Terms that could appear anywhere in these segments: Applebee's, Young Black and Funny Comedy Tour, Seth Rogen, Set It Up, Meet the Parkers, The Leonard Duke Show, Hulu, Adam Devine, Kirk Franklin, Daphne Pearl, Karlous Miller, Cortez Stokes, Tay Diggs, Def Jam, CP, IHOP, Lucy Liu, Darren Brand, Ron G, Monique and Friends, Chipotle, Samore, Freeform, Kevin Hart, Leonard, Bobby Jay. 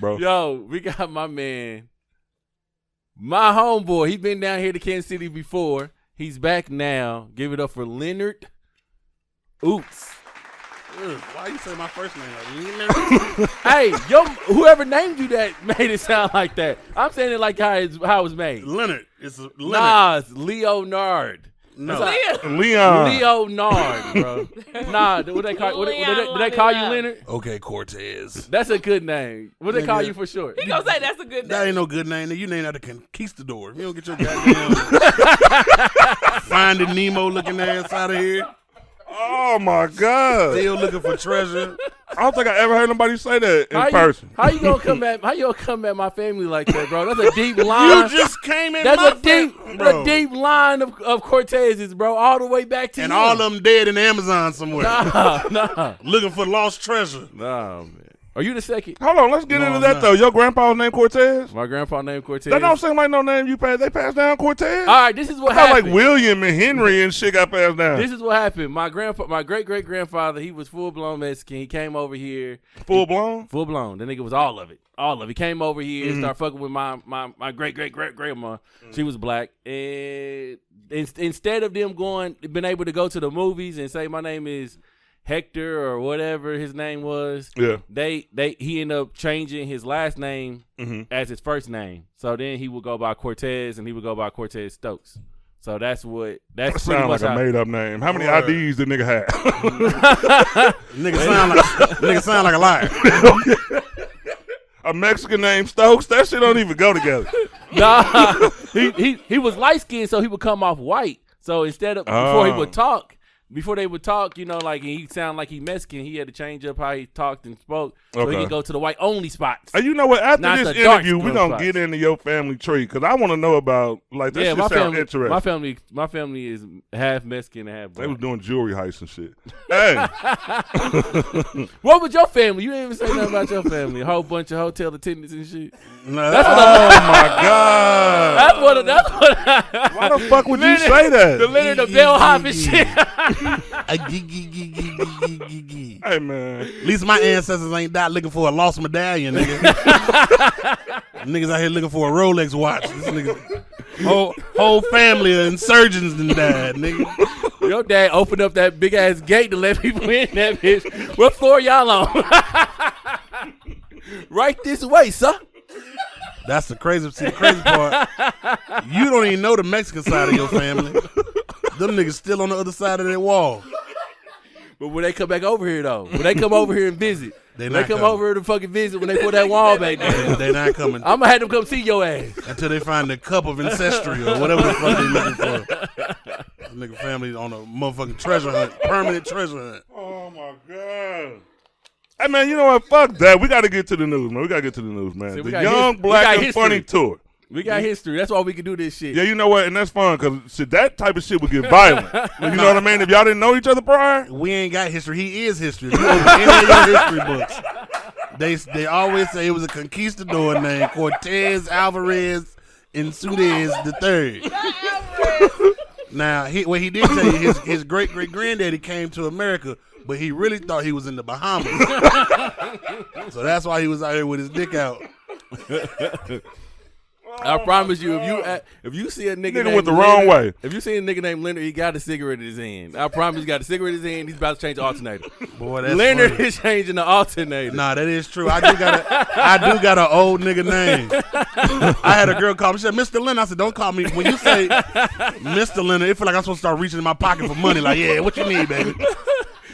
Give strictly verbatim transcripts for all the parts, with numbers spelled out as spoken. bro. Yo, we got my man, my homeboy. He's been down here to Kansas City before. He's back now. Give it up for Leonard. Oops. Why you say my first name? Leonard? Hey, yo, whoever named you that made it sound like that. I'm saying it like how it's how it was made. Leonard. It's Leonard. Nah, it's Leonard. No, like, Leon. Leonard, bro. Nah, what they call? What they, what they, do they call you Leonard? Okay, Cortez. That's a good name. What they call you for short? He gonna say that's a good name. That ain't no good name. You named after Conquistador. You don't get your goddamn Finding Nemo looking ass out of here. Oh my God! Still looking for treasure. I don't think I ever heard nobody say that in how you, person. How you gonna come at? How you gonna come at my family like that, bro? That's a deep line. You just came in. That's my a deep, a deep line of, of Cortez's, bro, all the way back to. And you. All of them dead in Amazon somewhere. Nah, nah. Looking for lost treasure. Nah, man. Are you the second? Hold on, let's get no, into that nah. though. Your grandpa's name Cortez? My grandpa named Cortez. That don't seem like no name you passed. They passed down Cortez. All right, this is what I happened. Like William and Henry and shit got passed down. This is what happened. My grandpa, my great great grandfather, he was full blown Mexican. He came over here. Full blown? Full blown. The nigga was all of it. All of it. He came over here mm-hmm. and started fucking with my my my great great great grandma. Mm-hmm. She was black, and in, instead of them going, been able to go to the movies and say my name is Hector or whatever his name was, yeah. They they he ended up changing his last name mm-hmm. as his first name. So then he would go by Cortez, and he would go by Cortez Stokes. So that's what that's that pretty much like a made up name. How many Word. I Ds did nigga have? Nigga sound like nigga sound like a liar. A Mexican named Stokes, that shit don't even go together. Nah, he he he was light skinned, so he would come off white. So instead of oh. before he would talk. Before they would talk, you know, like he sound like he Mexican, he had to change up how he talked and spoke so okay. he could go to the white only spots. And you know what? After Not this interview, we're gonna spots. get into your family tree because I want to know about like that. Yeah, shit sound interesting. My family, my family is half Mexican and half black. They was doing jewelry heists and shit. Hey, what was your family? You didn't even say nothing about your family. A whole bunch of hotel attendants and shit. No, that's what oh my God. That's what. That's what. Why the fuck would Leonard, you say that? The Leonard the bellhop and shit. Hey man, at least my ancestors ain't died looking for a lost medallion, nigga. Niggas out here looking for a Rolex watch. This nigga, whole whole family of insurgents done died, nigga. Your dad opened up that big ass gate to let people in that bitch. What floor y'all on? Right this way, sir. That's the crazy, see, the crazy part. You don't even know the Mexican side of your family. Them niggas still on the other side of that wall. But when they come back over here, though, when they come over here and visit, they, they come coming. over here to fucking visit when they put that wall back down. They, they not coming. I'm going to have them come see your ass. Until they find the cup of ancestry or whatever the fuck they looking for. This nigga family on a motherfucking treasure hunt, permanent treasure hunt. Oh, my God. Hey, man, you know what? Fuck that. We got to get to the news, man. We got to get to the news, man. See, the Young his- Black and history. Funny Tour. We got history. That's why we can do this shit. Yeah, you know what? And that's fun because that type of shit would get violent. You know what I mean? If y'all didn't know each other prior. We ain't got history. He is history. You open any of your history books. They, they always say it was a conquistador named Cortez Alvarez and Sudes the Third. Now, he, what he did tell you, his, his great-great-granddaddy came to America, but he really thought he was in the Bahamas. So that's why he was out here with his dick out. I oh promise you, if you uh, if you see a nigga, nigga named with the Leonard, wrong way, if you see a nigga named Leonard, he got a cigarette in his hand. I promise, he got a cigarette in his hand. He's about to change the alternator. Boy, that's Leonard funny. Is changing the alternator. Nah, that is true. I do got a, I do got an old nigga name. I had a girl call me. She said, "Mister Leonard." I said, "Don't call me." When you say Mister Leonard, it feel like I'm supposed to start reaching in my pocket for money. Like, yeah, what you need, baby?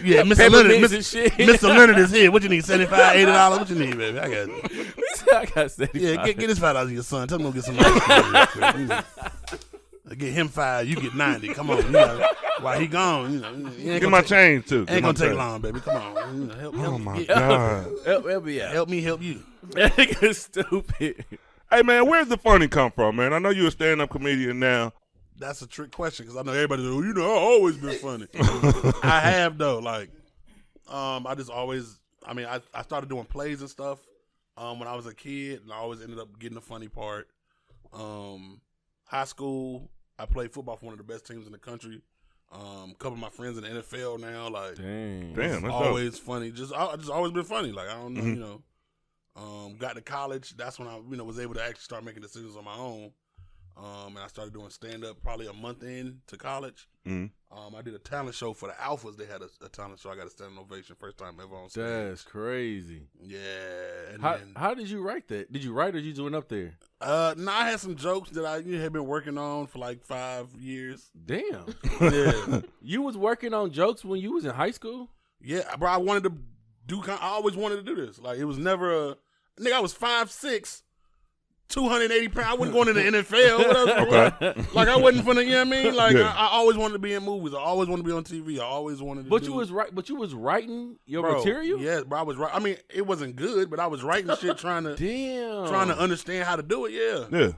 Yeah, Mister Leonard, Mister Mister Leonard is here. What you need? seventy-five, eighty dollars? What you need, baby? I got it. I got seventy-five dollars. Yeah, get, get his five dollars to your son. Tell him to get some money. Get him five, you get ninety. Come on. You know, while he gone, you know. Get my take, change, too. Ain't going to take long, baby. Come on. You know, help, help oh, my me. God. Help, help me out. Help me help you. That nigga's stupid. Hey, man, where's the funny come from, man? I know you're a stand-up comedian now. That's a trick question because I know everybody. Oh, you know, I've always been funny. I have though. Like, um, I just always. I mean, I, I started doing plays and stuff um, when I was a kid, and I always ended up getting the funny part. Um, high school, I played football for one of the best teams in the country. Um, a couple of my friends in the N F L now. Like, damn, damn, always funny. Just I just always been funny. Like I don't know, mm-hmm. you know. Um, got to college. That's when I, you know, was able to actually start making decisions on my own. Um, and I started doing stand-up probably a month in to college. Mm-hmm. Um, I did a talent show for the Alphas. They had a, a talent show. I got a standing ovation first time ever on stage. That's crazy. Yeah. And how, then, how did you write that? Did you write or did you do it up there? Uh, no, nah, I had some jokes that I you know, had been working on for like five years. Damn. Yeah. You was working on jokes when you was in high school? Yeah, bro. I wanted to do. I always wanted to do this. Like it was never a nigga. I was five six two hundred eighty pounds. I wasn't going to the N F L. What else? Okay. Like, I wasn't finna, you know what I mean? Like, yeah. I, I always wanted to be in movies. I always wanted to be on T V. I always wanted to but do... You was right, but you was writing your bro, material? Yes, bro. I was right. I mean, it wasn't good, but I was writing shit trying to... Damn. Trying to understand how to do it, yeah. Yeah.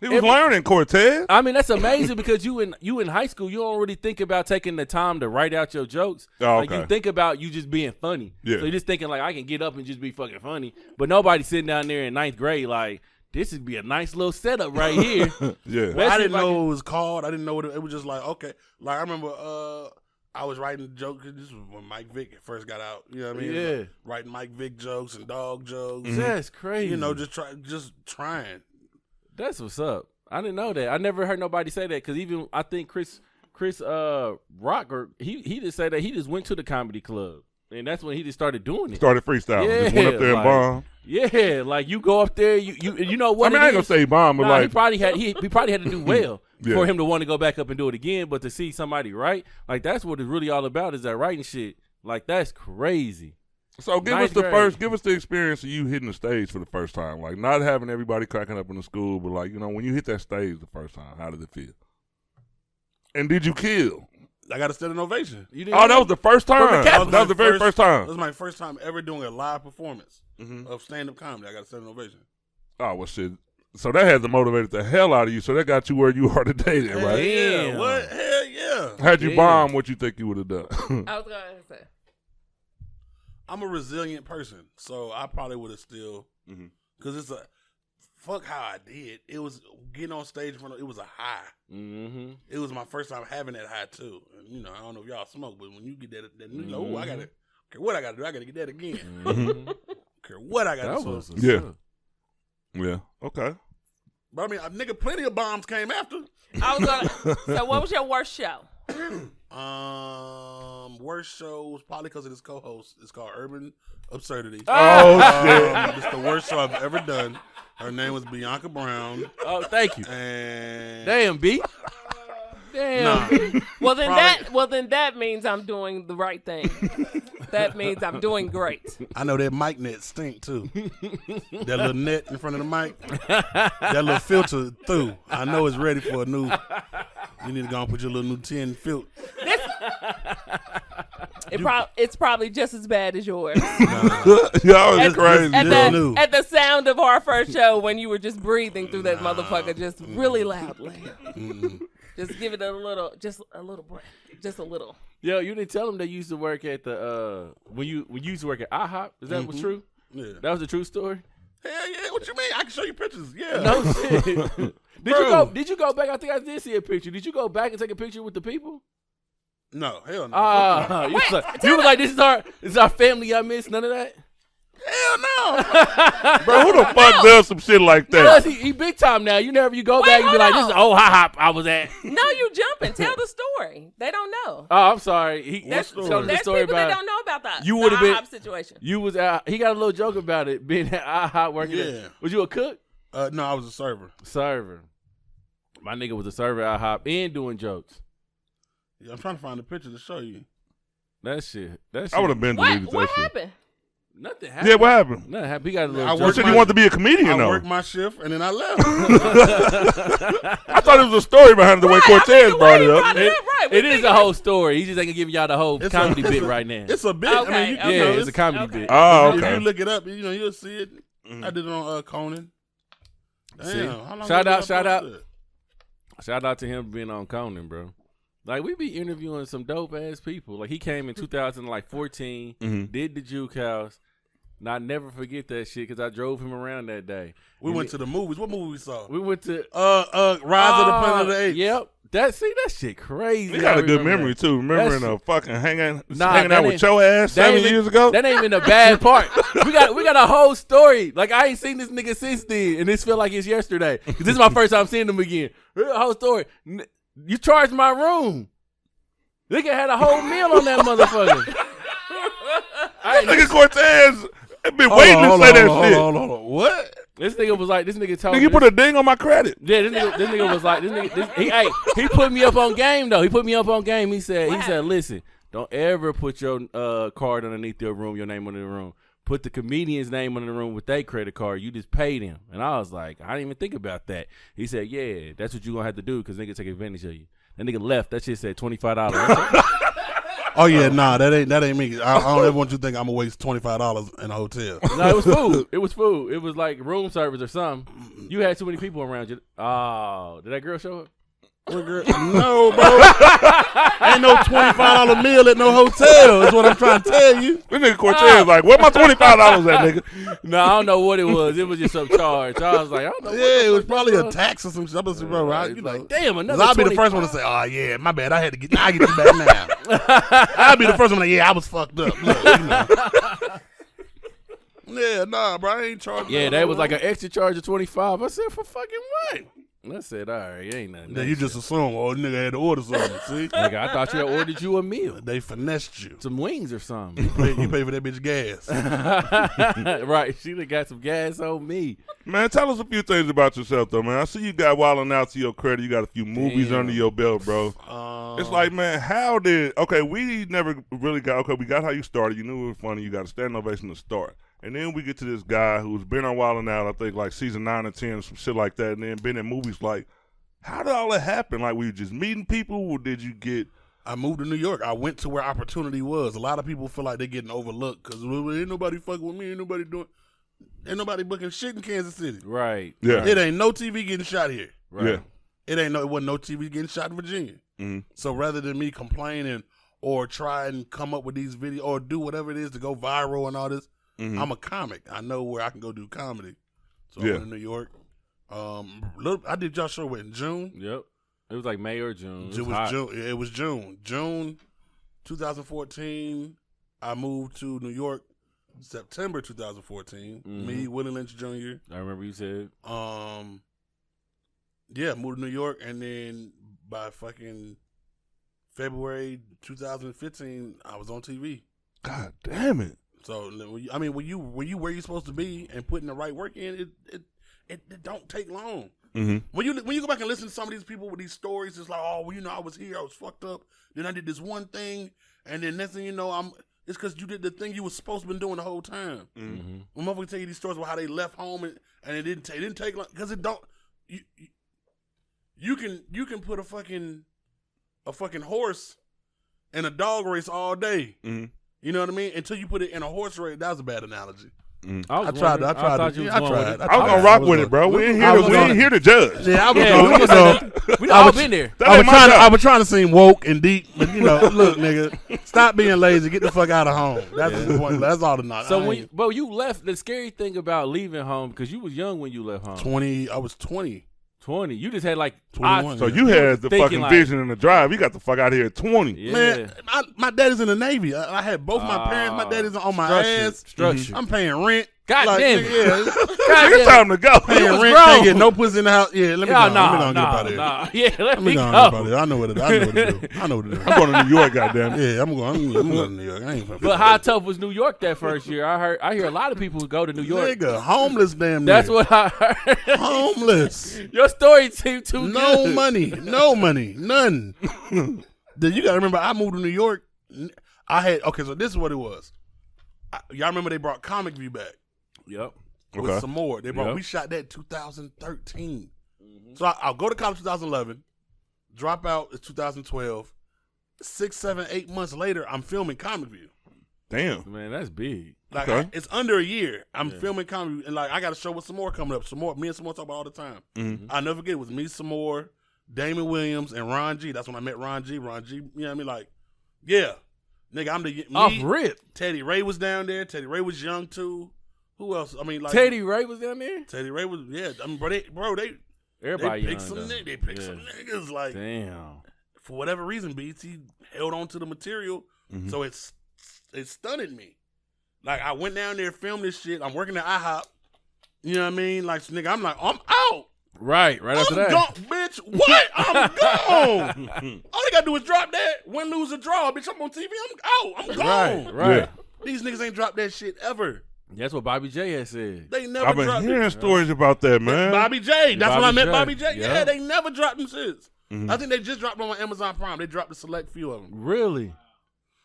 He was and, learning, Cortez. I mean, that's amazing because you in you in high school, you don't really think about taking the time to write out your jokes. Oh, okay. Like you think about you just being funny. Yeah. So you're just thinking, like, I can get up and just be fucking funny. But nobody's sitting down there in ninth grade, like... This would be a nice little setup right here. Yeah. Well, I didn't like, know what it was called. I didn't know what it, it was just like, okay. Like, I remember uh, I was writing jokes. This was when Mike Vick first got out. You know what I mean? Yeah. Like, writing Mike Vick jokes and dog jokes. Mm-hmm. That's crazy. You know, just try, just trying. That's what's up. I didn't know that. I never heard nobody say that because even I think Chris Chris uh, Rock, or he, he just said that he just went to the comedy club. And that's when he just started doing it. Started freestyling. Yeah, just went up there like, and bombed. Yeah, like you go up there, you you, you know what? I mean, it I ain't is? gonna say bomb, but nah, like he probably had he, he probably had to do well yeah. for him to want to go back up and do it again. But to see somebody write, like that's what it's really all about is that writing shit. Like that's crazy. So give nice us the grade. first, give us the experience of you hitting the stage for the first time. Like not having everybody cracking up in the school, but like you know when you hit that stage the first time, how did it feel? And did you kill? I got a standing ovation. You didn't oh, that was the first time. The that was, that was the very first, first time. That was my first time ever doing a live performance mm-hmm. of stand-up comedy. I got a standing ovation. Oh, well, shit. So that has to motivated the hell out of you. So that got you where you are today, then, right? Yeah. yeah. What? Hell yeah. Had you yeah. bombed, what you think you would have done? I was going to say. I'm a resilient person, so I probably would have still, because mm-hmm. it's a, fuck how I did. It was getting on stage in front of, it was a high. Mm-hmm. It was my first time having that high too. And, you know, I don't know if y'all smoke, but when you get that, that mm-hmm. you know, ooh, I gotta care what I gotta do. I gotta get that again. Mm-hmm. Care what I gotta that do. Was yeah, stuff. yeah, okay. But I mean, nigga, plenty of bombs came after. I was gonna, so what was your worst show? Um, worst show was probably because of this co-host. It's called Urban Absurdity. Oh um, shit! It's the worst show I've ever done. Her name was Bianca Brown. Oh, thank you. And damn, B. Damn. Nah. Well then Probably. that well then that means I'm doing the right thing. That means I'm doing great. I know that mic net stink too. That little net in front of the mic. That little filter through. I know it's ready for a new. You need to go and put your little new tin filter. This, it pro- it's probably just as bad as yours. Nah. Y'all is crazy. At the, at the sound of our first show when you were just breathing through that nah. motherfucker just really loudly. Mm-mm. Just give it a little, just a little breath, just a little. Yo, you didn't tell them they used to work at the, uh, when you when you used to work at IHOP. Is that mm-hmm. what's true? Yeah. That was a true story? Hell yeah, what you mean? I can show you pictures, yeah. No shit. did, you go, did you go back? I think I did see a picture. Did you go back and take a picture with the people? No, hell no. Uh, you were like, you were like this, is our, this is our family I missed, none of that? Hell no. Bro, who the fuck no. does some shit like that? No, he, he big time now. You never you go Wait, back and be like, this is old high hop I was at. No, you jumping. Tell the story. They don't know. Oh, I'm sorry. He That's, story? There's the story people about, that don't know about the, you the been, IHOP situation. You was out. He got a little joke about it, being at IHOP working yeah. there. Was you a cook? Uh, no, I was a server. Server. My nigga was a server at IHOP and doing jokes. Yeah, I'm trying to find a picture to show you. That shit. That shit. I would have been deleted. What, what happened? Shit. Nothing happened. Yeah, what happened? Nothing happened. He got a little. You said you wanted to be a comedian, I though. I worked my shift and then I left. I thought it was a story behind the right, way Cortez brought it up. It, it, right. it is a whole story. He just ain't gonna give y'all the whole it's comedy a, bit a, right now. It's a bit. Okay, I mean, you, okay, you know, it's, it's a comedy okay. bit. Oh, okay. If you look it up, you know you'll see it. Mm-hmm. I did it on uh, Conan. Damn. How long shout out! Shout out! Shout out to him being on Conan, bro. Like, we be interviewing some dope-ass people. Like, he came in two thousand fourteen, mm-hmm. did the Juke House, And I never forget that shit because I drove him around that day. We and went it, to the movies. What movie we saw? We went to uh uh Rise uh, of the Planet of the Apes. Yep. That see that shit crazy. We got I a good memory that. too. Remembering a fucking hanging nah, hanging out with your ass seven years ago. That ain't even a bad part. we got we got a whole story. Like I ain't seen this nigga since then, and this feel like it's yesterday. This is my first time seeing him again. Real whole story. You charged my room. Nigga had a whole meal on that motherfucker. I nigga Cortez. I've been hold waiting on, to hold say on, that hold shit. On, hold on, hold on. What? This nigga was like, this nigga told nigga, me. Nigga put a ding on my credit. Yeah, this nigga, this nigga was like, this nigga, this, he, hey, he put me up on game though. He put me up on game. He said, what? he said, listen, don't ever put your uh, card underneath your room, your name under the room. Put the comedian's name under the room with their credit card. You just paid him. And I was like, I didn't even think about that. He said, yeah, that's what you gonna have to do because nigga take advantage of you. That nigga left. That shit said twenty-five dollars. Oh yeah, nah, that ain't that ain't me. I, I don't ever want you to think I'm gonna waste twenty five dollars in a hotel. No, it was food. It was food. It was like room service or something. You had too many people around you. Oh, did that girl show up? What girl? No, bro. Ain't no twenty five dollar meal at no hotel. Is what I'm trying to tell you. This nigga Cortez like, where my twenty five dollars at, nigga? No, I don't know what it was. It was just some charge. I was like, I don't know. Yeah, it was probably a tax or some shit. Right, you like, damn, another. I'll be the first one to say, oh yeah, my bad. I had to get. I get you back now. I'll be the first one. Like, yeah, I was fucked up. Look, you know. Yeah, nah, bro. I ain't charging. Yeah, that was like an extra charge of twenty five. I said for fucking what? And I said, all right, ain't nothing. Then you just assume, oh, nigga had to order something, see? Nigga, I thought you had ordered you a meal. They finessed you. Some wings or something. You pay, you pay for that bitch gas. Right, she done got some gas on me. Man, tell us a few things about yourself, though, man. I see you got Wild 'N Out to your credit. You got a few movies Damn. under your belt, bro. Um, it's like, man, how did, okay, we never really got, okay, we got how you started. You knew it was funny. You got a standing ovation to start. And then we get to this guy who's been on Wild 'N Out, I think, like season nine or ten, some shit like that, and then been in movies. Like, how did all that happen? Like, were you just meeting people, or did you get... I moved to New York. I went to where opportunity was. A lot of people feel like they're getting overlooked because ain't nobody fucking with me, ain't nobody doing... Ain't nobody booking shit in Kansas City. Right. Yeah. It ain't no T V getting shot here. Right. Yeah. It ain't no... It wasn't no T V getting shot in Virginia. Mm-hmm. So rather than me complaining or try and come up with these videos or do whatever it is to go viral and all this, Mm-hmm. I'm a comic. I know where I can go do comedy. So yeah. I went to New York. Um, little, I did y'all show what, in June? Yep. It was like May or June. It was, it was June. It was June. June twenty fourteen, I moved to New York. September twenty fourteen. Mm-hmm. Me, Willie Lynch Junior I remember you said. Um, yeah, moved to New York. And then by fucking February twenty fifteen, I was on T V. God damn it. So I mean, when you when you where you supposed to be and putting the right work in, it it, it, it don't take long. Mm-hmm. When you when you go back and listen to some of these people with these stories, it's like, oh, well, you know, I was here, I was fucked up, then I did this one thing, and then next thing you know, I'm it's because you did the thing you was supposed to been doing the whole time. Mm-hmm. When motherfuckers tell you these stories about how they left home and, and it didn't take it didn't take long because it don't you, you you can you can put a fucking a fucking horse in a dog race all day. Mm-hmm. You know what I mean? Until you put it in a horse race, that was a bad analogy. Mm. I, was I tried. I tried. I, I, tried, I tried. I was gonna rock with it, bro. We ain't here. We ain't here to judge. Yeah, I was. Yeah, gonna, we, was uh, we all was, been there. I was trying. To, I was trying to seem woke and deep, but you know, look, nigga, stop being lazy. Get the fuck out of home. That's yeah. the point. That's all the knock. So when, bro, you left. The scary thing about leaving home because you was young when you left home. Twenty. I was twenty. twenty. You just had like twenty-one. So you had the fucking like, vision and the drive. You got the fuck out of here at twenty. Yeah. Man, I, my daddy's in the Navy. I, I had both uh, my parents. My daddy's on my structure, ass. Structure. I'm paying rent. God like, damn it. Yeah. God it's time to go. Paying rent. Can't get no pussy in the house. Yeah, let me yeah, go. Nah, let me nah, get nah, nah. Yeah, let, let me go. Let me go. I know what it is. I know what it is. I know what it is. I'm going to New York, goddamn. Yeah, I'm going, I'm, I'm going to New York. I ain't fucking. But how tough was New York that first year? I heard. I hear a lot of people go to New York. Nigga, homeless damn nigga. That's what I heard. Homeless. Your story seemed too good. No money. No money. None. Then you got to remember, I moved to New York. I had, okay, so this is what it was. I, y'all remember they brought Comic View back. Yep. Okay. With Samore. They brought, yep. We shot that in two thousand thirteen. Mm-hmm. So I, I'll go to college two thousand eleven, drop out in two thousand twelve. Six, seven, eight months later, I'm filming Comic View. Damn. Man, that's big. Like, okay. I, it's under a year. I'm yeah. filming Comic View. And, like, I got a show with Samore coming up. Samore, me and Samore talk about all the time. Mm-hmm. I never forget. It was me, Samore, Damon Williams, and Ron G. That's when I met Ron G. Ron G, you know what I mean? Like, yeah. Nigga, I'm the... Me, off rip. Teddy Ray was down there. Teddy Ray was young, too. Who else? I mean, like... Teddy Ray was down there? Teddy Ray was... Yeah. I mean, bro, they... Bro, they Everybody they picked some, they picked yeah. some niggas, like... Damn. For whatever reason, B T held on to the material, mm-hmm. so it's it stunned me. Like, I went down there, filmed this shit. I'm working at I hop. You know what I mean? Like, nigga, I'm like, I'm out. Right, right I'm after that. Gone, bitch, what? I'm gone. All they got to do is drop that, win, lose, or draw. Bitch, I'm on T V. I'm out. I'm gone. Right, right. Yeah. These niggas ain't dropped that shit ever. That's what Bobby Jay has said. They never dropped it. I've been hearing it. stories about that, man. Bobby Jay. That's Bobby when I met Jay. Bobby Jay. Yeah. yeah, they never dropped them shits. Mm-hmm. I think they just dropped them on Amazon Prime. They dropped a select few of them. Really?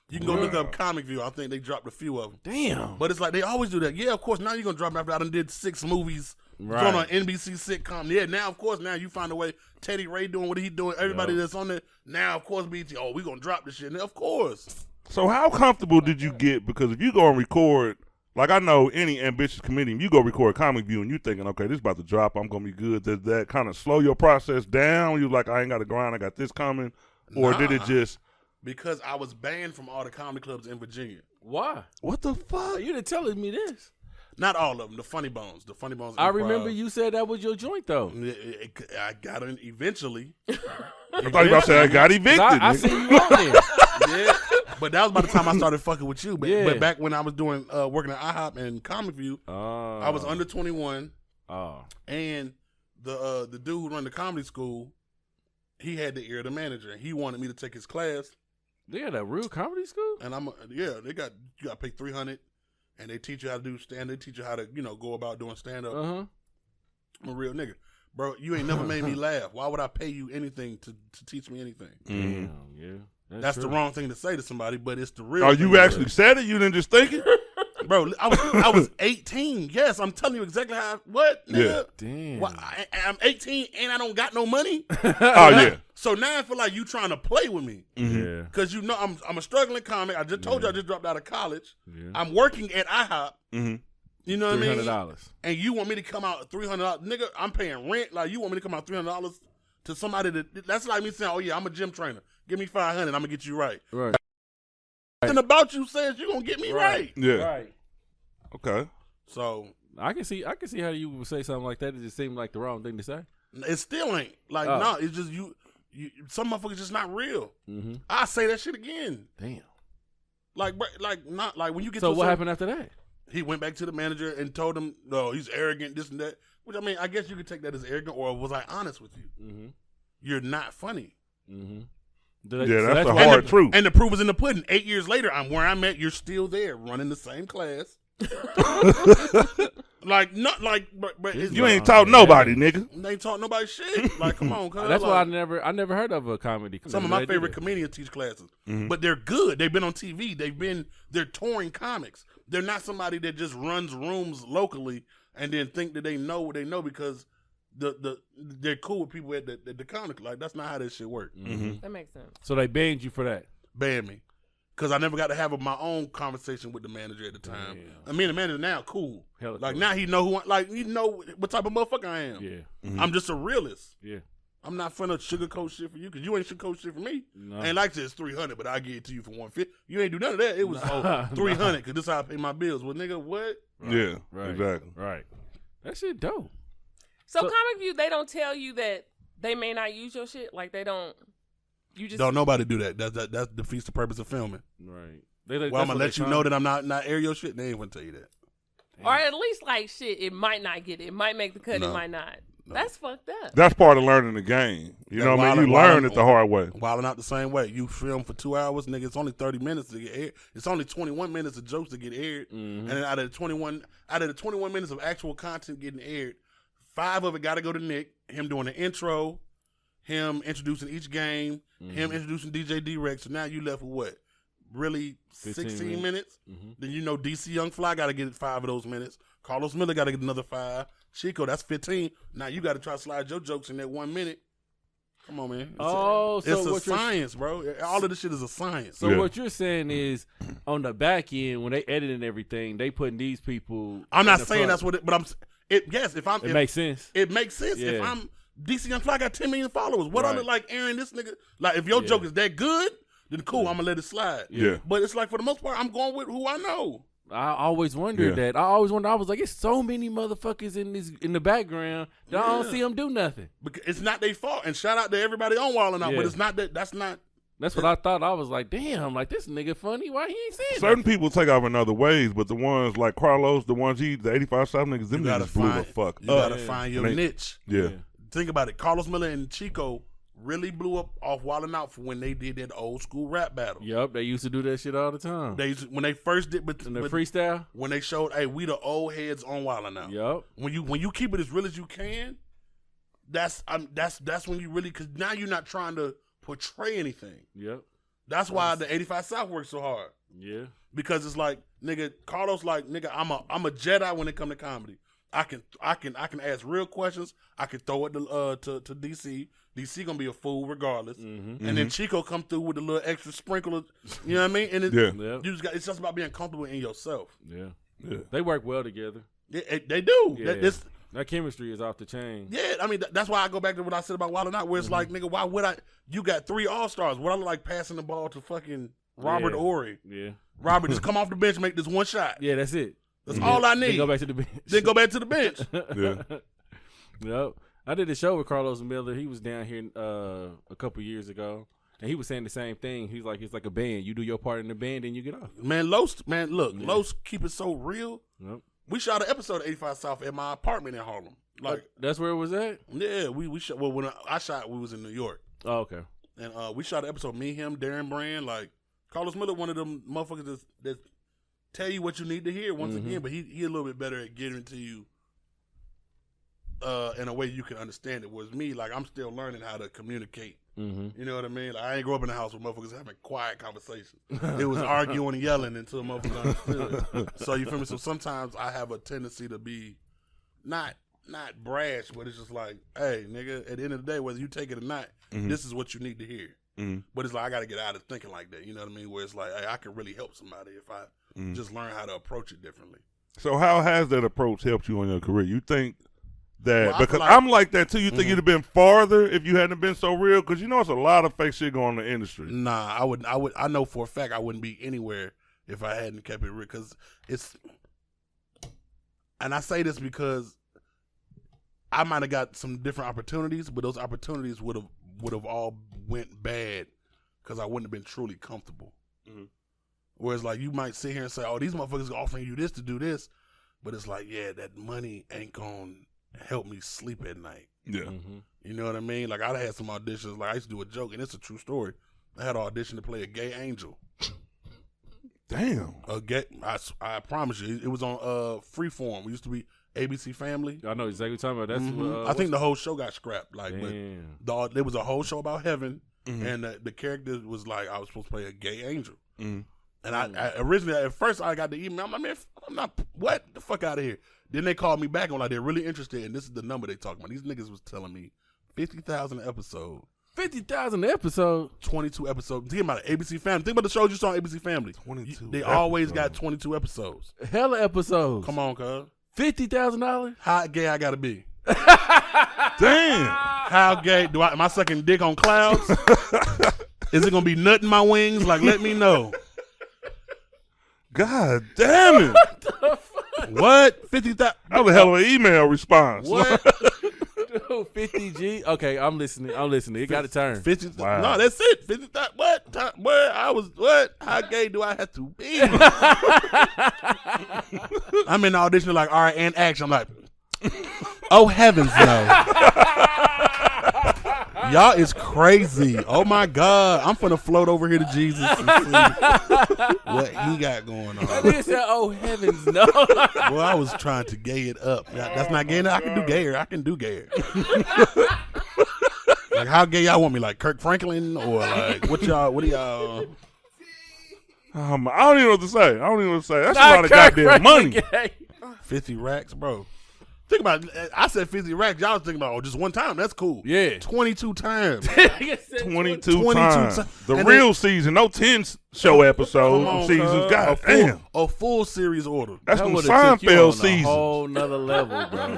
You can go wow. look up Comic View. I think they dropped a few of them. Damn. But it's like they always do that. Yeah, of course. Now you're going to drop them after I done did six movies. Right. It's on an N B C sitcom. Yeah, now, of course, now you find a way. Teddy Ray doing what he doing. Everybody yep. that's on there. Now, of course, B T, oh, we going to drop this shit. And of course. So how comfortable did you get? Because if you go and record, like I know any ambitious comedian, you go record Comic View and you thinking, okay, this is about to drop. I'm going to be good. Does that kind of slow your process down? You like, I ain't got to grind. I got this coming. Or nah. did it just... Because I was banned from all the comedy clubs in Virginia. Why? What the fuck? You didn't tell me this. Not all of them. The Funny Bones. The Funny Bones. I remember you said that was your joint, though. It, it, I got in eventually. I thought you about to say I got evicted. I, I see you out there. Yeah. But that was by the time I started fucking with you. But, yeah. but back when I was doing uh, working at I hop and Comic View, oh. I was under twenty-one. Oh. And the uh, the dude who run the comedy school, he had the ear of the manager. And he wanted me to take his class. They had a real comedy school? And I'm a, yeah, they got you got to pay three hundred dollars and they teach you how to do stand they teach you how to, you know, go about doing stand up. Uh-huh. I'm a real nigga. Bro, you ain't never made me laugh. Why would I pay you anything to, to teach me anything? Mm. Damn, yeah. That's, that's the wrong thing to say to somebody, but it's the real Are thing you actually said it? You didn't just think it? Bro, I was I was eighteen. Yes, I'm telling you exactly how I, what, nigga? Yeah. Damn. Well, I, I'm eighteen and I don't got no money. Oh, yeah. So now I feel like you trying to play with me. Mm-hmm. Yeah. Because you know I'm I'm a struggling comic. I just told yeah. you I just dropped out of college. Yeah. I'm working at I hop. Mm-hmm. You know what I mean? three hundred dollars. And you want me to come out three hundred dollars. Nigga, I'm paying rent. Like, you want me to come out three hundred dollars to somebody that, that's like me saying, oh, yeah, I'm a gym trainer. Give me five hundred dollars. I'm going to get you right. Right. Nothing about you says you're going to get me right. right. Yeah. Right. Okay. So I can see I can see how you would say something like that. It just seemed like the wrong thing to say. It still ain't. Like, oh. no, nah, it's just you, you. Some motherfuckers just not real. Mm-hmm. I say that shit again. Damn. Like, like not like when you get so to. So what happened after that? He went back to the manager and told him, no, he's arrogant, this and that. Which, I mean, I guess you could take that as arrogant, or was I honest with you? Mm-hmm. You're not funny. Mm-hmm. I, yeah, so that's, that's the hard the, truth. And the proof is in the pudding. Eight years later, I'm where I'm at. You're still there, running the same class. like not like, but, but it's, you ain't taught nobody, nigga. They ain't taught nobody shit. Like, come on, cause that's like, why I never, I never heard of a comedy. Some of my I favorite did. comedians teach classes, mm-hmm. but they're good. They've been on T V. They've been, they're touring comics. They're not somebody that just runs rooms locally and then think that they know what they know because. The the they're cool with people at the, the, the comic. Like, that's not how this shit works. Mm-hmm. That makes sense. So they banned you for that? Banned me. Because I never got to have a, my own conversation with the manager at the time. Yeah. I mean, the manager now, cool. Hella like, cool. Now he know who I, like, he know what type of motherfucker I am. Yeah. Mm-hmm. I'm just a realist. Yeah. I'm not finna sugarcoat shit for you because you ain't sugarcoat shit for me. No. I ain't like this three hundred, but I give it to you for one fifty. You ain't do none of that. It was oh, three hundred because this is how I pay my bills. Well, nigga, what? Right. Yeah, right. Exactly. Right. That shit dope. So, so Comic View, they don't tell you that they may not use your shit. Like, they don't. You just don't nobody do that. That that, that defeats the purpose of filming. Right. They, they, well, I'm gonna let you come. know that I'm not not air your shit. They ain't gonna tell you that. Damn. Or at least like shit, it might not get it. It might make the cut. No. It might not. No. That's fucked up. That's part of learning the game. You yeah, know what I mean? You learn it the hard way. Wilding out the same way. You film for two hours, nigga. It's only thirty minutes to get aired. It's only twenty-one minutes of jokes to get aired, mm-hmm. and then out of the twenty-one, out of the twenty-one minutes of actual content getting aired. Five of it got to go to Nick, him doing the intro, him introducing each game, mm-hmm. him introducing D J D-Rex. So now you left with what? Really sixteen minutes? minutes? Mm-hmm. Then you know D C Young Fly got to get five of those minutes. Karlous Miller got to get another five. Chico, that's fifteen. Now you got to try to slide your jokes in that one minute. Come on, man. It's oh, a, so it's a what science, bro. All of this shit is a science. So yeah. what you're saying is, on the back end, when they editing everything, they putting these people. I'm not saying front. that's what, it, but I'm. It yes, if I'm it if, makes sense. It makes sense yeah. if I'm D C Young Fly got ten million followers. What right. I look like airing this nigga? Like if your yeah. joke is that good, then cool, I'm going to let it slide. Yeah. But it's like, for the most part, I'm going with who I know. I always wondered yeah. that. I always wondered. I was like, it's so many motherfuckers in this in the background that yeah. I don't see them do nothing. Because it's not their fault. And shout out to everybody on Wild 'N Out, yeah. but it's not that. That's not. That's what I thought. I was like, damn, like this nigga funny. Why he ain't saying Certain nothing? People take off in other ways, but the ones like Karlous, the ones he, the eighty-five South niggas, them niggas blew the fuck you up. You gotta find your they, niche. Yeah. yeah. Think about it. Karlous Miller and Chico really blew up off Wild 'N Out for when they did that old school rap battle. Yep, they used to do that shit all the time. They when they first did, but in the but, freestyle, when they showed, hey, we the old heads on Wild 'N Out. Yep. When you when you keep it as real as you can, that's um, that's that's when you really, because now you're not trying to portray anything. Yep. That's why the eighty-five South works so hard. Yeah. Because it's like, nigga, Karlous like, nigga, I'm a I'm a Jedi when it comes to comedy. I can I can I can ask real questions. I can throw it to uh to, to D C. D C gonna be a fool regardless. Mm-hmm. And mm-hmm. then Chico come through with a little extra sprinkle of, you know what I mean? And it, yeah. you just got, it's just about being comfortable in yourself. Yeah. yeah. They work well together. It, it, they do. Yeah. That, this, that chemistry is off the chain. Yeah, I mean th- that's why I go back to what I said about Wild 'N Out, where it's mm-hmm. like, nigga, why would I you got three all stars. What I look like passing the ball to fucking Robert yeah. Horry. Yeah. Robert, just come off the bench, make this one shot. Yeah, that's it. That's yeah. all I need. Then go back to the bench. Then go back to the bench. yeah. Yep. I did a show with Karlous Miller. He was down here uh, a couple years ago, and he was saying the same thing. He's like, it's like a band. You do your part in the band, and you get off. Man, Los, man, look, yeah. Los keep it so real. Yep. We shot an episode of eighty-five South at my apartment in Harlem. Like that's where it was at. Yeah, we we shot. Well, when I, I shot, we was in New York. Oh, okay. And uh, we shot an episode. Me, him, Darren Brand. Like Karlous Miller, one of them motherfuckers that's, that's tell you what you need to hear once mm-hmm. again, but he he a little bit better at getting to you uh, in a way you can understand it. Whereas me, like, I'm still learning how to communicate. Mm-hmm. You know what I mean? Like, I ain't grew up in the house with motherfuckers having quiet conversations. It was arguing and yelling until motherfuckers understood. So you feel me? So sometimes I have a tendency to be not not brash, but it's just like, hey, nigga, at the end of the day, whether you take it or not, mm-hmm. this is what you need to hear. Mm-hmm. But it's like, I got to get out of thinking like that. You know what I mean? Where it's like, hey, I can really help somebody if I mm-hmm. just learn how to approach it differently. So how has that approach helped you on your career? You think that, well, because like, I'm like that too. You think mm-hmm. you'd have been farther if you hadn't been so real? Because you know it's a lot of fake shit going on in the industry. Nah, I would, I would, I know for a fact I wouldn't be anywhere if I hadn't kept it real. Because it's, and I say this because I might have got some different opportunities, but those opportunities would have would have all went bad because I wouldn't have been truly comfortable. Mm-hmm. Whereas, like, you might sit here and say, oh, these motherfuckers are offering you this to do this. But it's like, yeah, that money ain't going to help me sleep at night. Yeah. Mm-hmm. You know what I mean? Like, I had some auditions. Like, I used to do a joke, and it's a true story. I had an audition to play a gay angel. Damn. A gay, I, I promise you. It was on uh, Freeform. We used to be A B C Family. I know exactly what you're talking about. That's mm-hmm. uh, I think the whole show got scrapped. Like, damn. But the, there was a whole show about heaven, mm-hmm. and the, the character was like, I was supposed to play a gay angel. Mm-hmm. And I, I originally, at first, I got the email. I'm like, man, I'm not, what? The fuck out of here. Then they called me back and like, they're really interested. And this is the number they talking about. These niggas was telling me fifty thousand an episode. fifty thousand an episode? twenty-two episodes. Think about it, A B C Family. Think about the shows you saw on A B C Family. twenty-two. They episodes. Always got twenty-two episodes. Hella episodes. Come on, cuz. fifty thousand dollars? How gay I gotta be? Damn. How gay? Do I, am I sucking dick on clouds? Is it gonna be nut in my wings? Like, let me know. God damn it. What the fuck? What? fifty thousand? That was a hell of an email response. What? Dude, fifty G? Okay, I'm listening. I'm listening. It got a turn. fifty, wow. No, that's it. fifty thousand. What? Where? I was, what? How gay do I have to be? I'm in the audition, like, all right, and action. I'm like, oh, heavens, no. Y'all is crazy. Oh, my God. I'm finna float over here to Jesus and see what he got going on. That said, oh, heavens, no. Well, I was trying to gay it up. That's not gay enough. I can do gayer. I can do gayer. Like, how gay y'all want me? Like, Kirk Franklin? Or, like, what y'all, what do y'all? Um, I don't even know what to say. I don't even know what to say. That's not a lot of Kirk goddamn Franklin money. Gay. fifty racks, bro. Think about it. I said fifty racks. Y'all was thinking about, oh, just one time. That's cool. Yeah. twenty-two times. twenty-two, twenty-two times. Time. The and real then, season. No ten show episodes. On, seasons. Cause. God a full, damn. A full series order. That's that some Seinfeld season. A whole nother level, bro.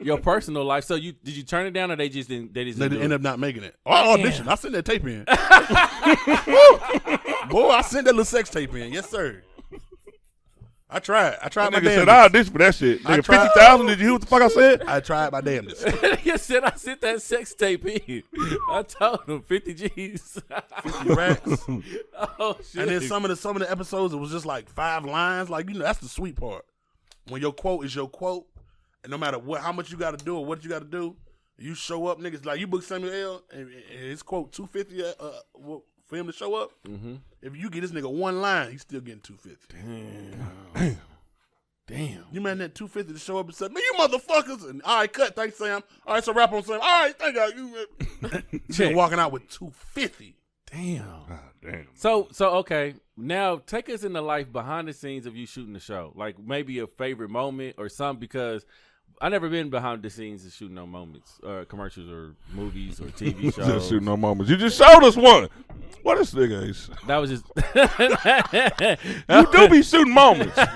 Your personal life. So you did you turn it down or they just didn't? They, just didn't they didn't end it? up not making it. Oh, I auditioned. Damn. I sent that tape in. Boy, I sent that little sex tape in. Yes, sir. I tried. I tried that my nigga damnest. Said, I auditioned for that shit. Nigga, fifty thousand, did you hear what the fuck I said? I tried my damnedest. Nigga said, I sent that sex tape in. I told him, fifty G's. fifty racks. Oh, shit. And then some of the some of the episodes, it was just like five lines. Like, you know, that's the sweet part. When your quote is your quote, and no matter what, how much you got to do or what you got to do, you show up, niggas. Like, you book Samuel L., and, and his quote, two fifty uh, well, for him to show up, mm-hmm. if you get this nigga one line, he's still getting two fifty. Damn. Damn. Damn. You man that two fifty to show up and say, man, you motherfuckers. And, all right, cut. Thanks, Sam. All right, so wrap on Sam. All right, thank God. You You're walking out with two fifty. Damn. God damn. So, so okay. Now, take us in the life behind the scenes of you shooting the show. Like, maybe a favorite moment or something, because I never been behind the scenes and shooting no moments, uh, commercials or movies or T V shows. Just shooting no moments. You just showed us one. What this nigga is? That was just. You do be shooting moments. Lying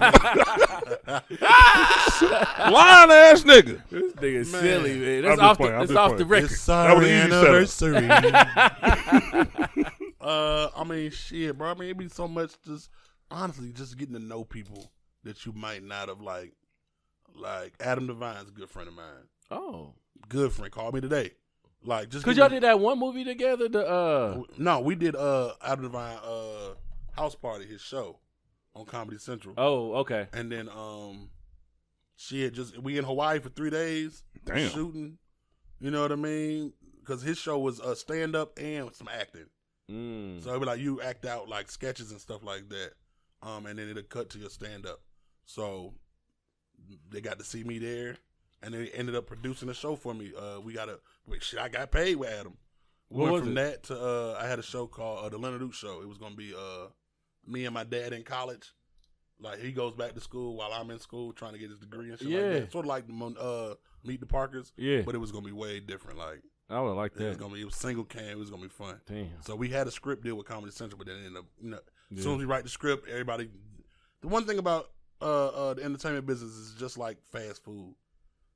ass nigga. This nigga man. Silly, man. That's off, the, that's off the record. It's sorry anniversary. uh, I mean, shit, bro. I mean, it be so much just, honestly, just getting to know people that you might not have, like, Like, Adam Devine's a good friend of mine. Oh. Good friend. Called me today. Like, just because y'all did that one movie together? The uh... No, we did uh, Adam Devine uh, House Party, his show on Comedy Central. Oh, okay. And then, um, shit, just we in Hawaii for three days. Damn. Shooting. You know what I mean? Because his show was uh, stand-up and some acting. Mm. So it would be like, you act out, like, sketches and stuff like that. Um, and then it'll cut to your stand-up. So they got to see me there, and they ended up producing a show for me. Uh, we got a shit. I got paid with Adam. We what went from it? that to uh, I had a show called uh, The Leonard Duke Show. It was gonna be uh, me and my dad in college. Like, he goes back to school while I'm in school trying to get his degree and shit. Yeah. Like that. Sort of like uh, Meet the Parkers. Yeah, but it was gonna be way different. Like, I would like that. It was gonna be it was single cam. It was gonna be fun. Damn. So we had a script deal with Comedy Central, but then ended up, you know, yeah. as soon as we write the script, everybody. The one thing about Uh, uh, the entertainment business is just like fast food.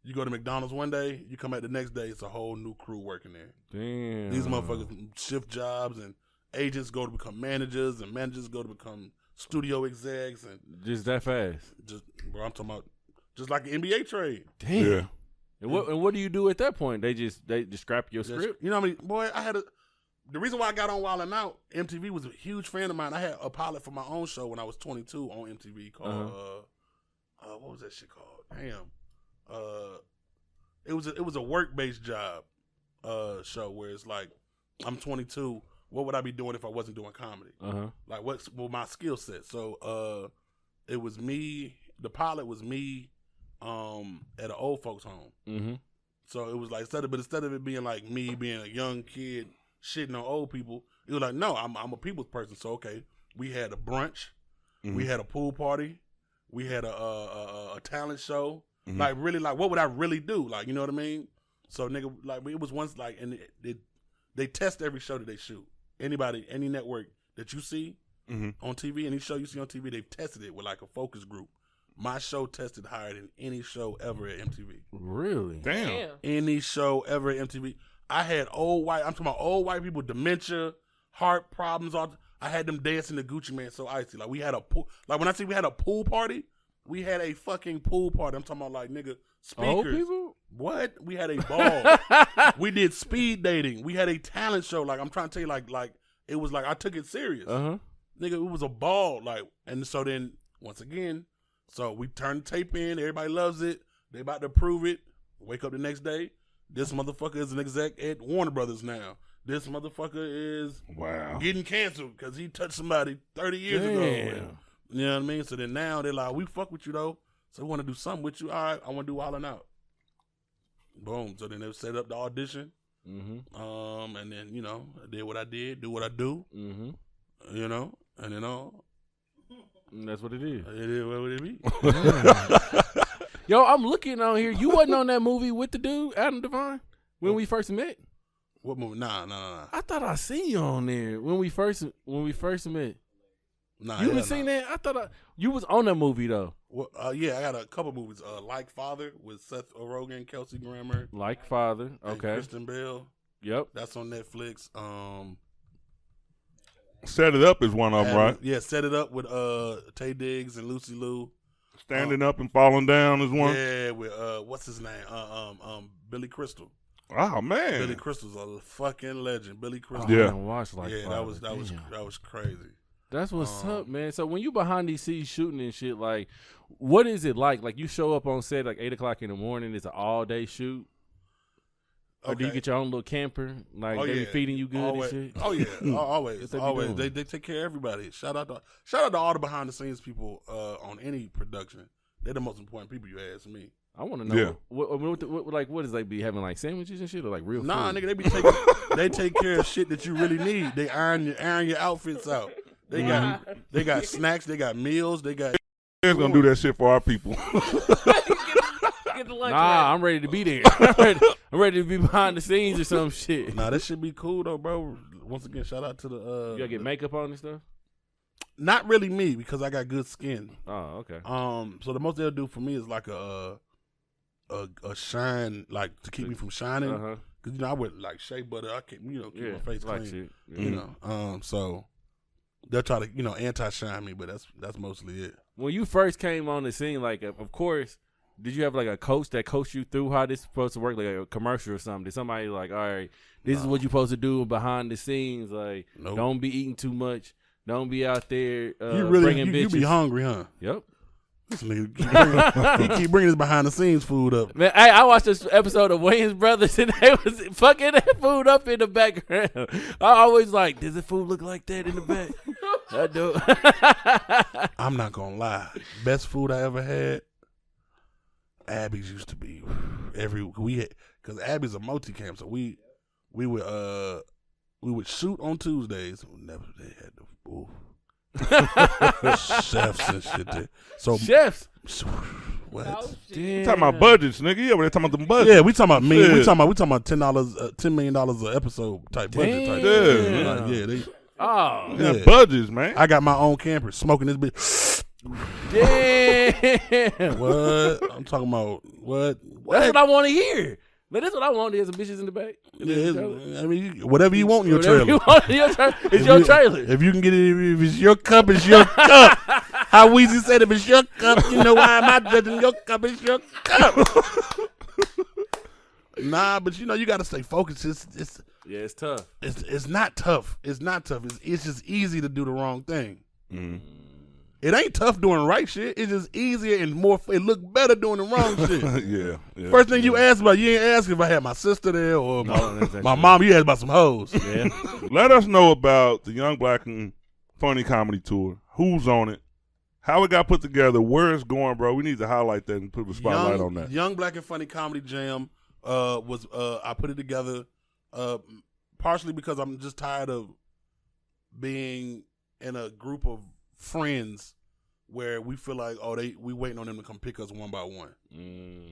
You go to McDonald's one day, you come back the next day, it's a whole new crew working there. Damn. These motherfuckers shift jobs, and agents go to become managers, and managers go to become studio execs, and just that fast. Just, bro, I'm talking about just like an N B A trade. Damn. Yeah. And what and what do you do at that point? They just they just scrap your just, script. You know what I mean? Boy, I had a the reason why I got on Wild 'N Out, M T V was a huge fan of mine. I had a pilot for my own show when I was twenty-two on M T V called, uh-huh. uh, uh, what was that shit called? Damn. Uh, it was a, it was a work-based job uh, show where it's like, I'm twenty-two, what would I be doing if I wasn't doing comedy? Uh-huh. Like, what's well, my skill set? So uh, it was me, the pilot was me um, at an old folks home. Mm-hmm. So it was like, instead of, but instead of it being like me being a young kid, shitting on old people, it was like, no, I'm I'm a people's person. So okay, we had a brunch, mm-hmm. we had a pool party, we had a a, a, a talent show. Mm-hmm. Like, really, like, what would I really do? Like, you know what I mean? So nigga, like, it was once like, and it, it, they test every show that they shoot. Anybody, any network that you see mm-hmm. on T V, any show you see on T V, they've tested it with like a focus group. My show tested higher than any show ever at M T V. Really? Damn. Damn. Any show ever at M T V. I had old white, I'm talking about old white people, dementia, heart problems. All, I had them dancing to Gucci Man So Icy. Like, we had a pool, like when I say we had a pool party, we had a fucking pool party. I'm talking about like, nigga, speakers. Old people? What? We had a ball. We did speed dating. We had a talent show. Like, I'm trying to tell you, like, like it was like, I took it serious. Uh-huh. Nigga, it was a ball. Like, and so then, once again, so we turned the tape in. Everybody loves it. They about to approve it. Wake up the next day. This motherfucker is an exec at Warner Brothers now. This motherfucker is wow. getting canceled because he touched somebody thirty years Damn. ago. And, you know what I mean? So then now they're like, we fuck with you though. So we want to do something with you. All right, I want to do Wild 'N Out. Boom. So then they set up the audition. Mm-hmm. Um, and then, you know, I did what I did, do what I do. Mm-hmm. You know, and then all. And that's what it is. It is what it be. Yo, I'm looking on here. You wasn't on that movie with the dude, Adam Devine, when we first met? What movie? Nah, nah, nah. I thought I seen you on there when we first when we first met. Nah, you yeah, been seen nah. that? I thought I, you was on that movie though. Well, uh, yeah, I got a couple movies. Uh, like Father with Seth Rogen, Kelsey Grammer. Like Father, okay. Kristen Bell. Yep, that's on Netflix. Um, Set It Up is one of them, Adam, right? Yeah, Set It Up with uh Tay Diggs and Lucy Liu. Standing um, Up and Falling Down is one. Yeah, with uh, what's his name? Uh, um, um, Billy Crystal. Oh man, Billy Crystal's a fucking legend. Billy Crystal. Oh, yeah, I didn't watch like yeah, Father. that was that Damn. was that was crazy. That's what's um, up, man. So when you behind these scenes shooting and shit, like, what is it like? Like, you show up on set like eight o'clock in the morning. It's an all day shoot. Okay. Or do you get your own little camper? Like, oh, they yeah. be feeding you good always. and shit. Oh yeah, always, they always. They they take care of everybody. Shout out to shout out to all the behind the scenes people uh, on any production. They're the most important people. You ask me. I want to know yeah. what, what, what, what, like, what is they be having, like sandwiches and shit, or like real? Nah, food? nigga, they be taking, they take care of shit that you really need. They iron your iron your outfits out. They got they got snacks, they got meals, they got. They're gonna do that shit for our people. Get the lunch nah, I'm ready to be there. I'm ready, I'm ready to be behind the scenes or some shit. Nah, that should be cool though, bro. Once again, shout out to the. Uh, you gotta get the, makeup on and stuff. Not really me because I got good skin. Oh, okay. Um, so the most they'll do for me is like a, a, a shine, like to keep me from shining. Uh-huh. Cause you know I would like shea butter. I can you know keep yeah, my face like clean. Shit. Yeah. You know, um, so. They'll try to, you know, anti-shine me, but that's that's mostly it. When you first came on the scene, like, of course, did you have, like, a coach that coached you through how this is supposed to work, like a commercial or something? Did somebody, like, all right, this no. is what you're supposed to do behind the scenes. Like, nope. Don't be eating too much. Don't be out there uh, you really, bringing you, bitches. You be hungry, huh? Yep. This nigga keep bringing, he keep bringing his behind the scenes food up. Man, I, I watched this episode of Wayans Brothers and they was fucking that food up in the background. I always like, does the food look like that in the back? I do. I'm not gonna lie. Best food I ever had. Abby's used to be every we had, cause Abby's a multi-camp, so we we would uh we would shoot on Tuesdays. Never they had the food. Chefs and shit there. So chefs. What? Oh, talking about budgets, nigga. Yeah, we're talking about the budget. Yeah, we talking about me. Yeah. We talking about we talking about ten dollars, uh, ten million dollars an episode type damn. budget. Type yeah, yeah. Like, yeah they, oh, yeah. yeah. budgets, man. I got my own camper, smoking this bitch. Damn. What? I'm talking about what? what? That's what I want to hear. But that's what I want. There's some bitches in the back. In yeah, I mean, you, whatever you want in your whatever trailer. You want in your tra- it's if your you, trailer. If you can get it, if it's your cup, it's your cup. How Weezy said, if it's your cup, you know why am I judging your cup? It's your cup. Nah, but you know, you got to stay focused. It's, it's, yeah, it's tough. It's it's not tough. It's not tough. It's, it's just easy to do the wrong thing. Mm. It ain't tough doing right shit. It's just easier and more. It look better doing the wrong shit. yeah, yeah. First thing yeah. you asked about, you ain't asking if I had my sister there or no, my, my mom. You asked about some hoes. Yeah. Let us know about the Young Black and Funny Comedy Tour. Who's on it? How it got put together? Where it's going, bro? We need to highlight that and put the spotlight Young, on that. Young Black and Funny Comedy Jam uh, was uh, I put it together uh, partially because I'm just tired of being in a group of friends where we feel like oh they we waiting on them to come pick us one by one. Mm.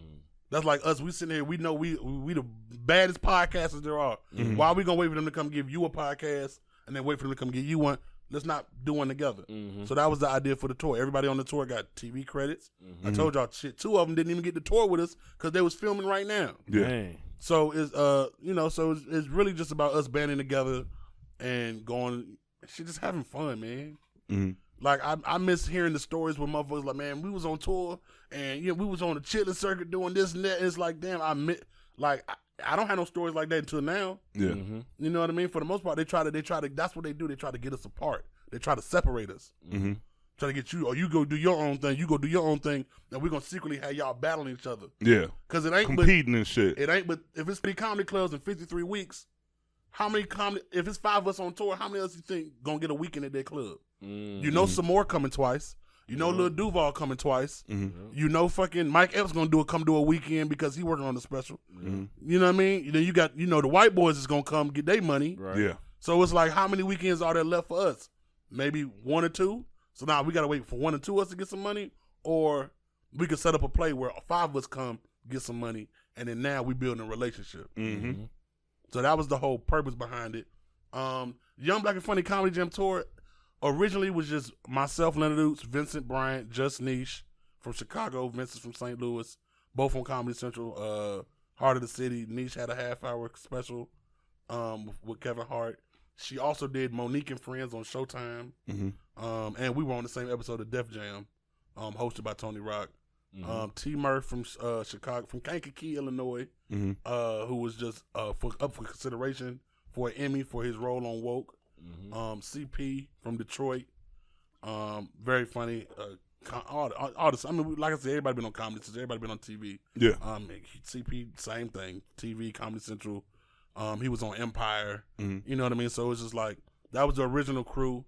That's like us. We sitting here. We know we we the baddest podcasters there are. Mm-hmm. Why are we gonna wait for them to come give you a podcast and then wait for them to come give you one? Let's not do one together. Mm-hmm. So that was the idea for the tour. Everybody on the tour got T V credits. Mm-hmm. I told y'all shit. Two of them didn't even get the tour with us because they was filming right now. Yeah. Dang. So it's uh you know so it's, it's really just about us banding together and going shit just having fun, man. Mm-hmm. Like, I I miss hearing the stories where motherfuckers like, man, we was on tour, and, you know, we was on the chilling circuit doing this and that. And it's like, damn, I miss, like, I, I don't have no stories like that until now. Yeah. Mm-hmm. You know what I mean? For the most part, they try to, they try to, that's what they do. They try to get us apart. They try to separate us. Mm-hmm. Try to get you, or you go do your own thing, you go do your own thing, and we're going to secretly have y'all battling each other. Yeah. Because it ain't competing but, and shit. It ain't, but if it's three comedy clubs in fifty-three weeks, how many comedy, if it's five of us on tour, how many else you think going to get a weekend at their club? Mm-hmm. You know Samore coming twice. You know mm-hmm. Lil Duval coming twice. Mm-hmm. You know fucking Mike Epps gonna do a come do a weekend because he working on the special. Mm-hmm. You know what I mean? Then you got you know the white boys is gonna come get their money. Right. Yeah. So it's like how many weekends are there left for us? Maybe one or two. So now we gotta wait for one or two of us to get some money, or We could set up a play where five of us come, get some money, and then now we build a relationship. Mm-hmm. Mm-hmm. So that was the whole purpose behind it. Um, Young Black and Funny Comedy Jam Tour originally was just myself, Leonard Oots, Vincent Bryant, Just Niche from Chicago, Vincent from Saint Louis, both on Comedy Central, uh, Heart of the City. Niche had a half-hour special um, with Kevin Hart. She also did Monique and Friends on Showtime. Mm-hmm. Um, and we were on the same episode of Def Jam, um, hosted by Tony Rock. Mm-hmm. Um, T. Murph from uh, Chicago, from Kankakee, Illinois, mm-hmm. uh, who was just uh, for, up for consideration for an Emmy for his role on Woke. Mm-hmm. Um, C P from Detroit, um, very funny. Uh, all, all, all this, I mean, like I said, everybody been on Comedy Central, everybody been on T V. Yeah. Um, C P, same thing. T V, Comedy Central. Um, he was on Empire. Mm-hmm. You know what I mean? So it's just like that was the original crew,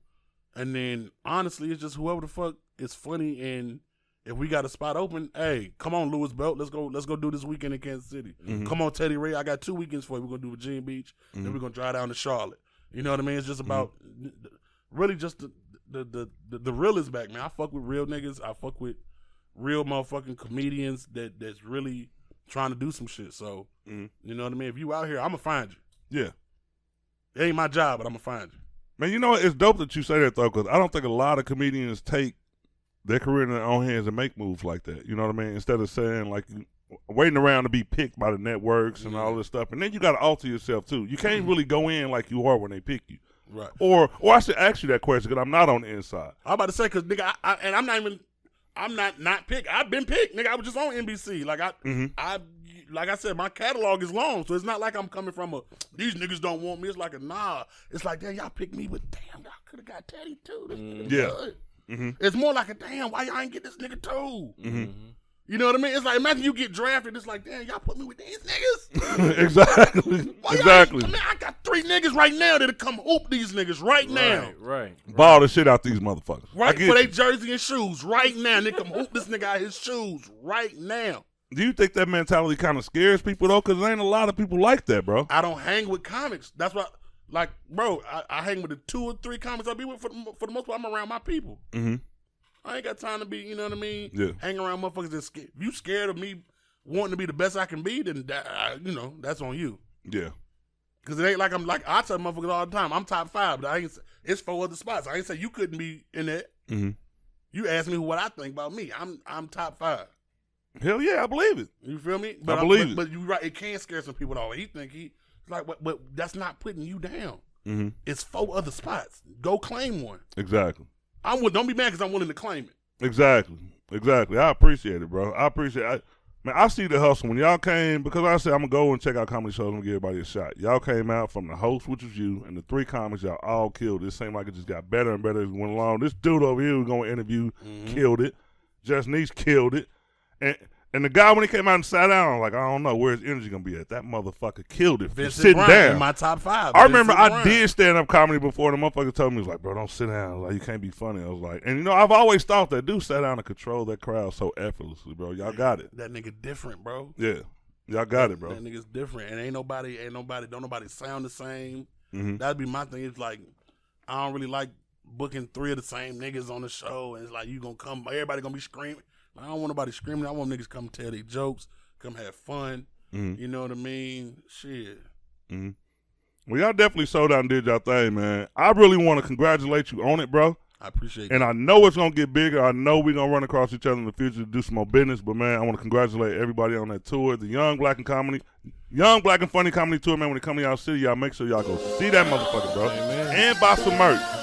and then honestly, it's just whoever the fuck is funny and. If we got a spot open, hey, come on, Lewis Belt, let's go, let's go do this weekend in Kansas City. Mm-hmm. Come on, Teddy Ray, I got two weekends for you. We're gonna do Virginia Beach, mm-hmm. then we're gonna drive down to Charlotte. You know what I mean? It's just about mm-hmm. really just the the, the the the real is back, man. I fuck with real niggas. I fuck with real motherfucking comedians that that's really trying to do some shit. So mm-hmm. you know what I mean? If you out here, I'm gonna find you. Yeah, it ain't my job, but I'm gonna find you. Man, you know what? It's dope that you say that though, because I don't think a lot of comedians take their career in their own hands and make moves like that. You know what I mean? Instead of saying, like, waiting around to be picked by the networks and yeah. all this stuff. And then you got to alter yourself, too. You can't really go in like you are when they pick you. Right. Or or I should ask you that question because I'm not on the inside. I'm about to say, because, nigga, I, I, and I'm not even, I'm not not picked. I've been picked, nigga. I was just on N B C. Like I, mm-hmm. I, like I said, my catalog is long, so it's not like I'm coming from a, these niggas don't want me. It's like a, nah. It's like, damn, y'all picked me, but damn, y'all could have got Teddy, too. This nigga's yeah. good. Mm-hmm. It's more like a damn, why y'all ain't get this nigga too? Mm-hmm. You know what I mean? It's like, imagine you get drafted, it's like, damn, y'all put me with these niggas? Exactly. Why exactly. I mean, I got three niggas right now that'll come hoop these niggas right now. Right, right, right. Ball the shit out these motherfuckers. Right, for their jersey and shoes right now. They come hoop this nigga out his shoes right now. Do you think that mentality kind of scares people, though? Because there ain't a lot of people like that, bro. I don't hang with comics. That's why... Like, bro, I, I hang with the two or three comics I be with for the, for the most part. I'm around my people. Mm-hmm. I ain't got time to be, you know what I mean? Yeah. Hang around motherfuckers that's scared. If you scared of me wanting to be the best I can be, then, that, I, you know, that's on you. Yeah. Because it ain't like I'm like, I tell motherfuckers all the time, I'm top five, but I ain't, it's four other spots. I ain't say you couldn't be in that. Mm-hmm. You ask me what I think about me. I'm I'm top five. Hell yeah, I believe it. You feel me? But I believe I, but, it. But you're right, it can scare some people off. He think he... Like, but, but that's not putting you down. Mm-hmm. It's four other spots. Go claim one. Exactly. I would don't be mad because I'm willing to claim it. Exactly. Exactly. I appreciate it, bro. I appreciate. I man, I see the hustle when y'all came because I said I'm gonna go and check out comedy shows and give everybody a shot. Y'all came out from the host, which was you, and the three comics. Y'all all killed it. It seemed like it just got better and better as we went along. This dude over here was gonna interview, mm-hmm. killed it. Just Niche killed it, and. And the guy, when he came out and sat down, I'm like, I don't know, where's energy going to be at? That motherfucker killed it. Vincent sitting Bryant down. In my top five. I remember Vincent I Bryant. Did stand-up comedy before, and the motherfucker told me, he was like, bro, don't sit down. Like, you can't be funny. I was like, and, you know, I've always thought that dude sat down and controlled that crowd so effortlessly, bro. Y'all got it. That nigga different, bro. Yeah. Y'all got it, bro. That nigga's different. And ain't nobody, ain't nobody, don't nobody sound the same. Mm-hmm. That'd be my thing. It's like, I don't really like booking three of the same niggas on the show, and it's like, you going to come, everybody going to be screaming. I don't want nobody screaming. I want niggas come tell their jokes, come have fun. Mm-hmm. You know what I mean? Shit. Mm-hmm. Well, y'all definitely sold out and did y'all thing, man. I really want to congratulate you on it, bro. I appreciate it. And you. I know it's going to get bigger. I know we're going to run across each other in the future to do some more business. But, man, I want to congratulate everybody on that tour. The Young Black and Comedy, Young Black and Funny Comedy Tour, man. When it comes to y'all city, y'all make sure y'all go see that motherfucker, bro. Amen. And buy some merch.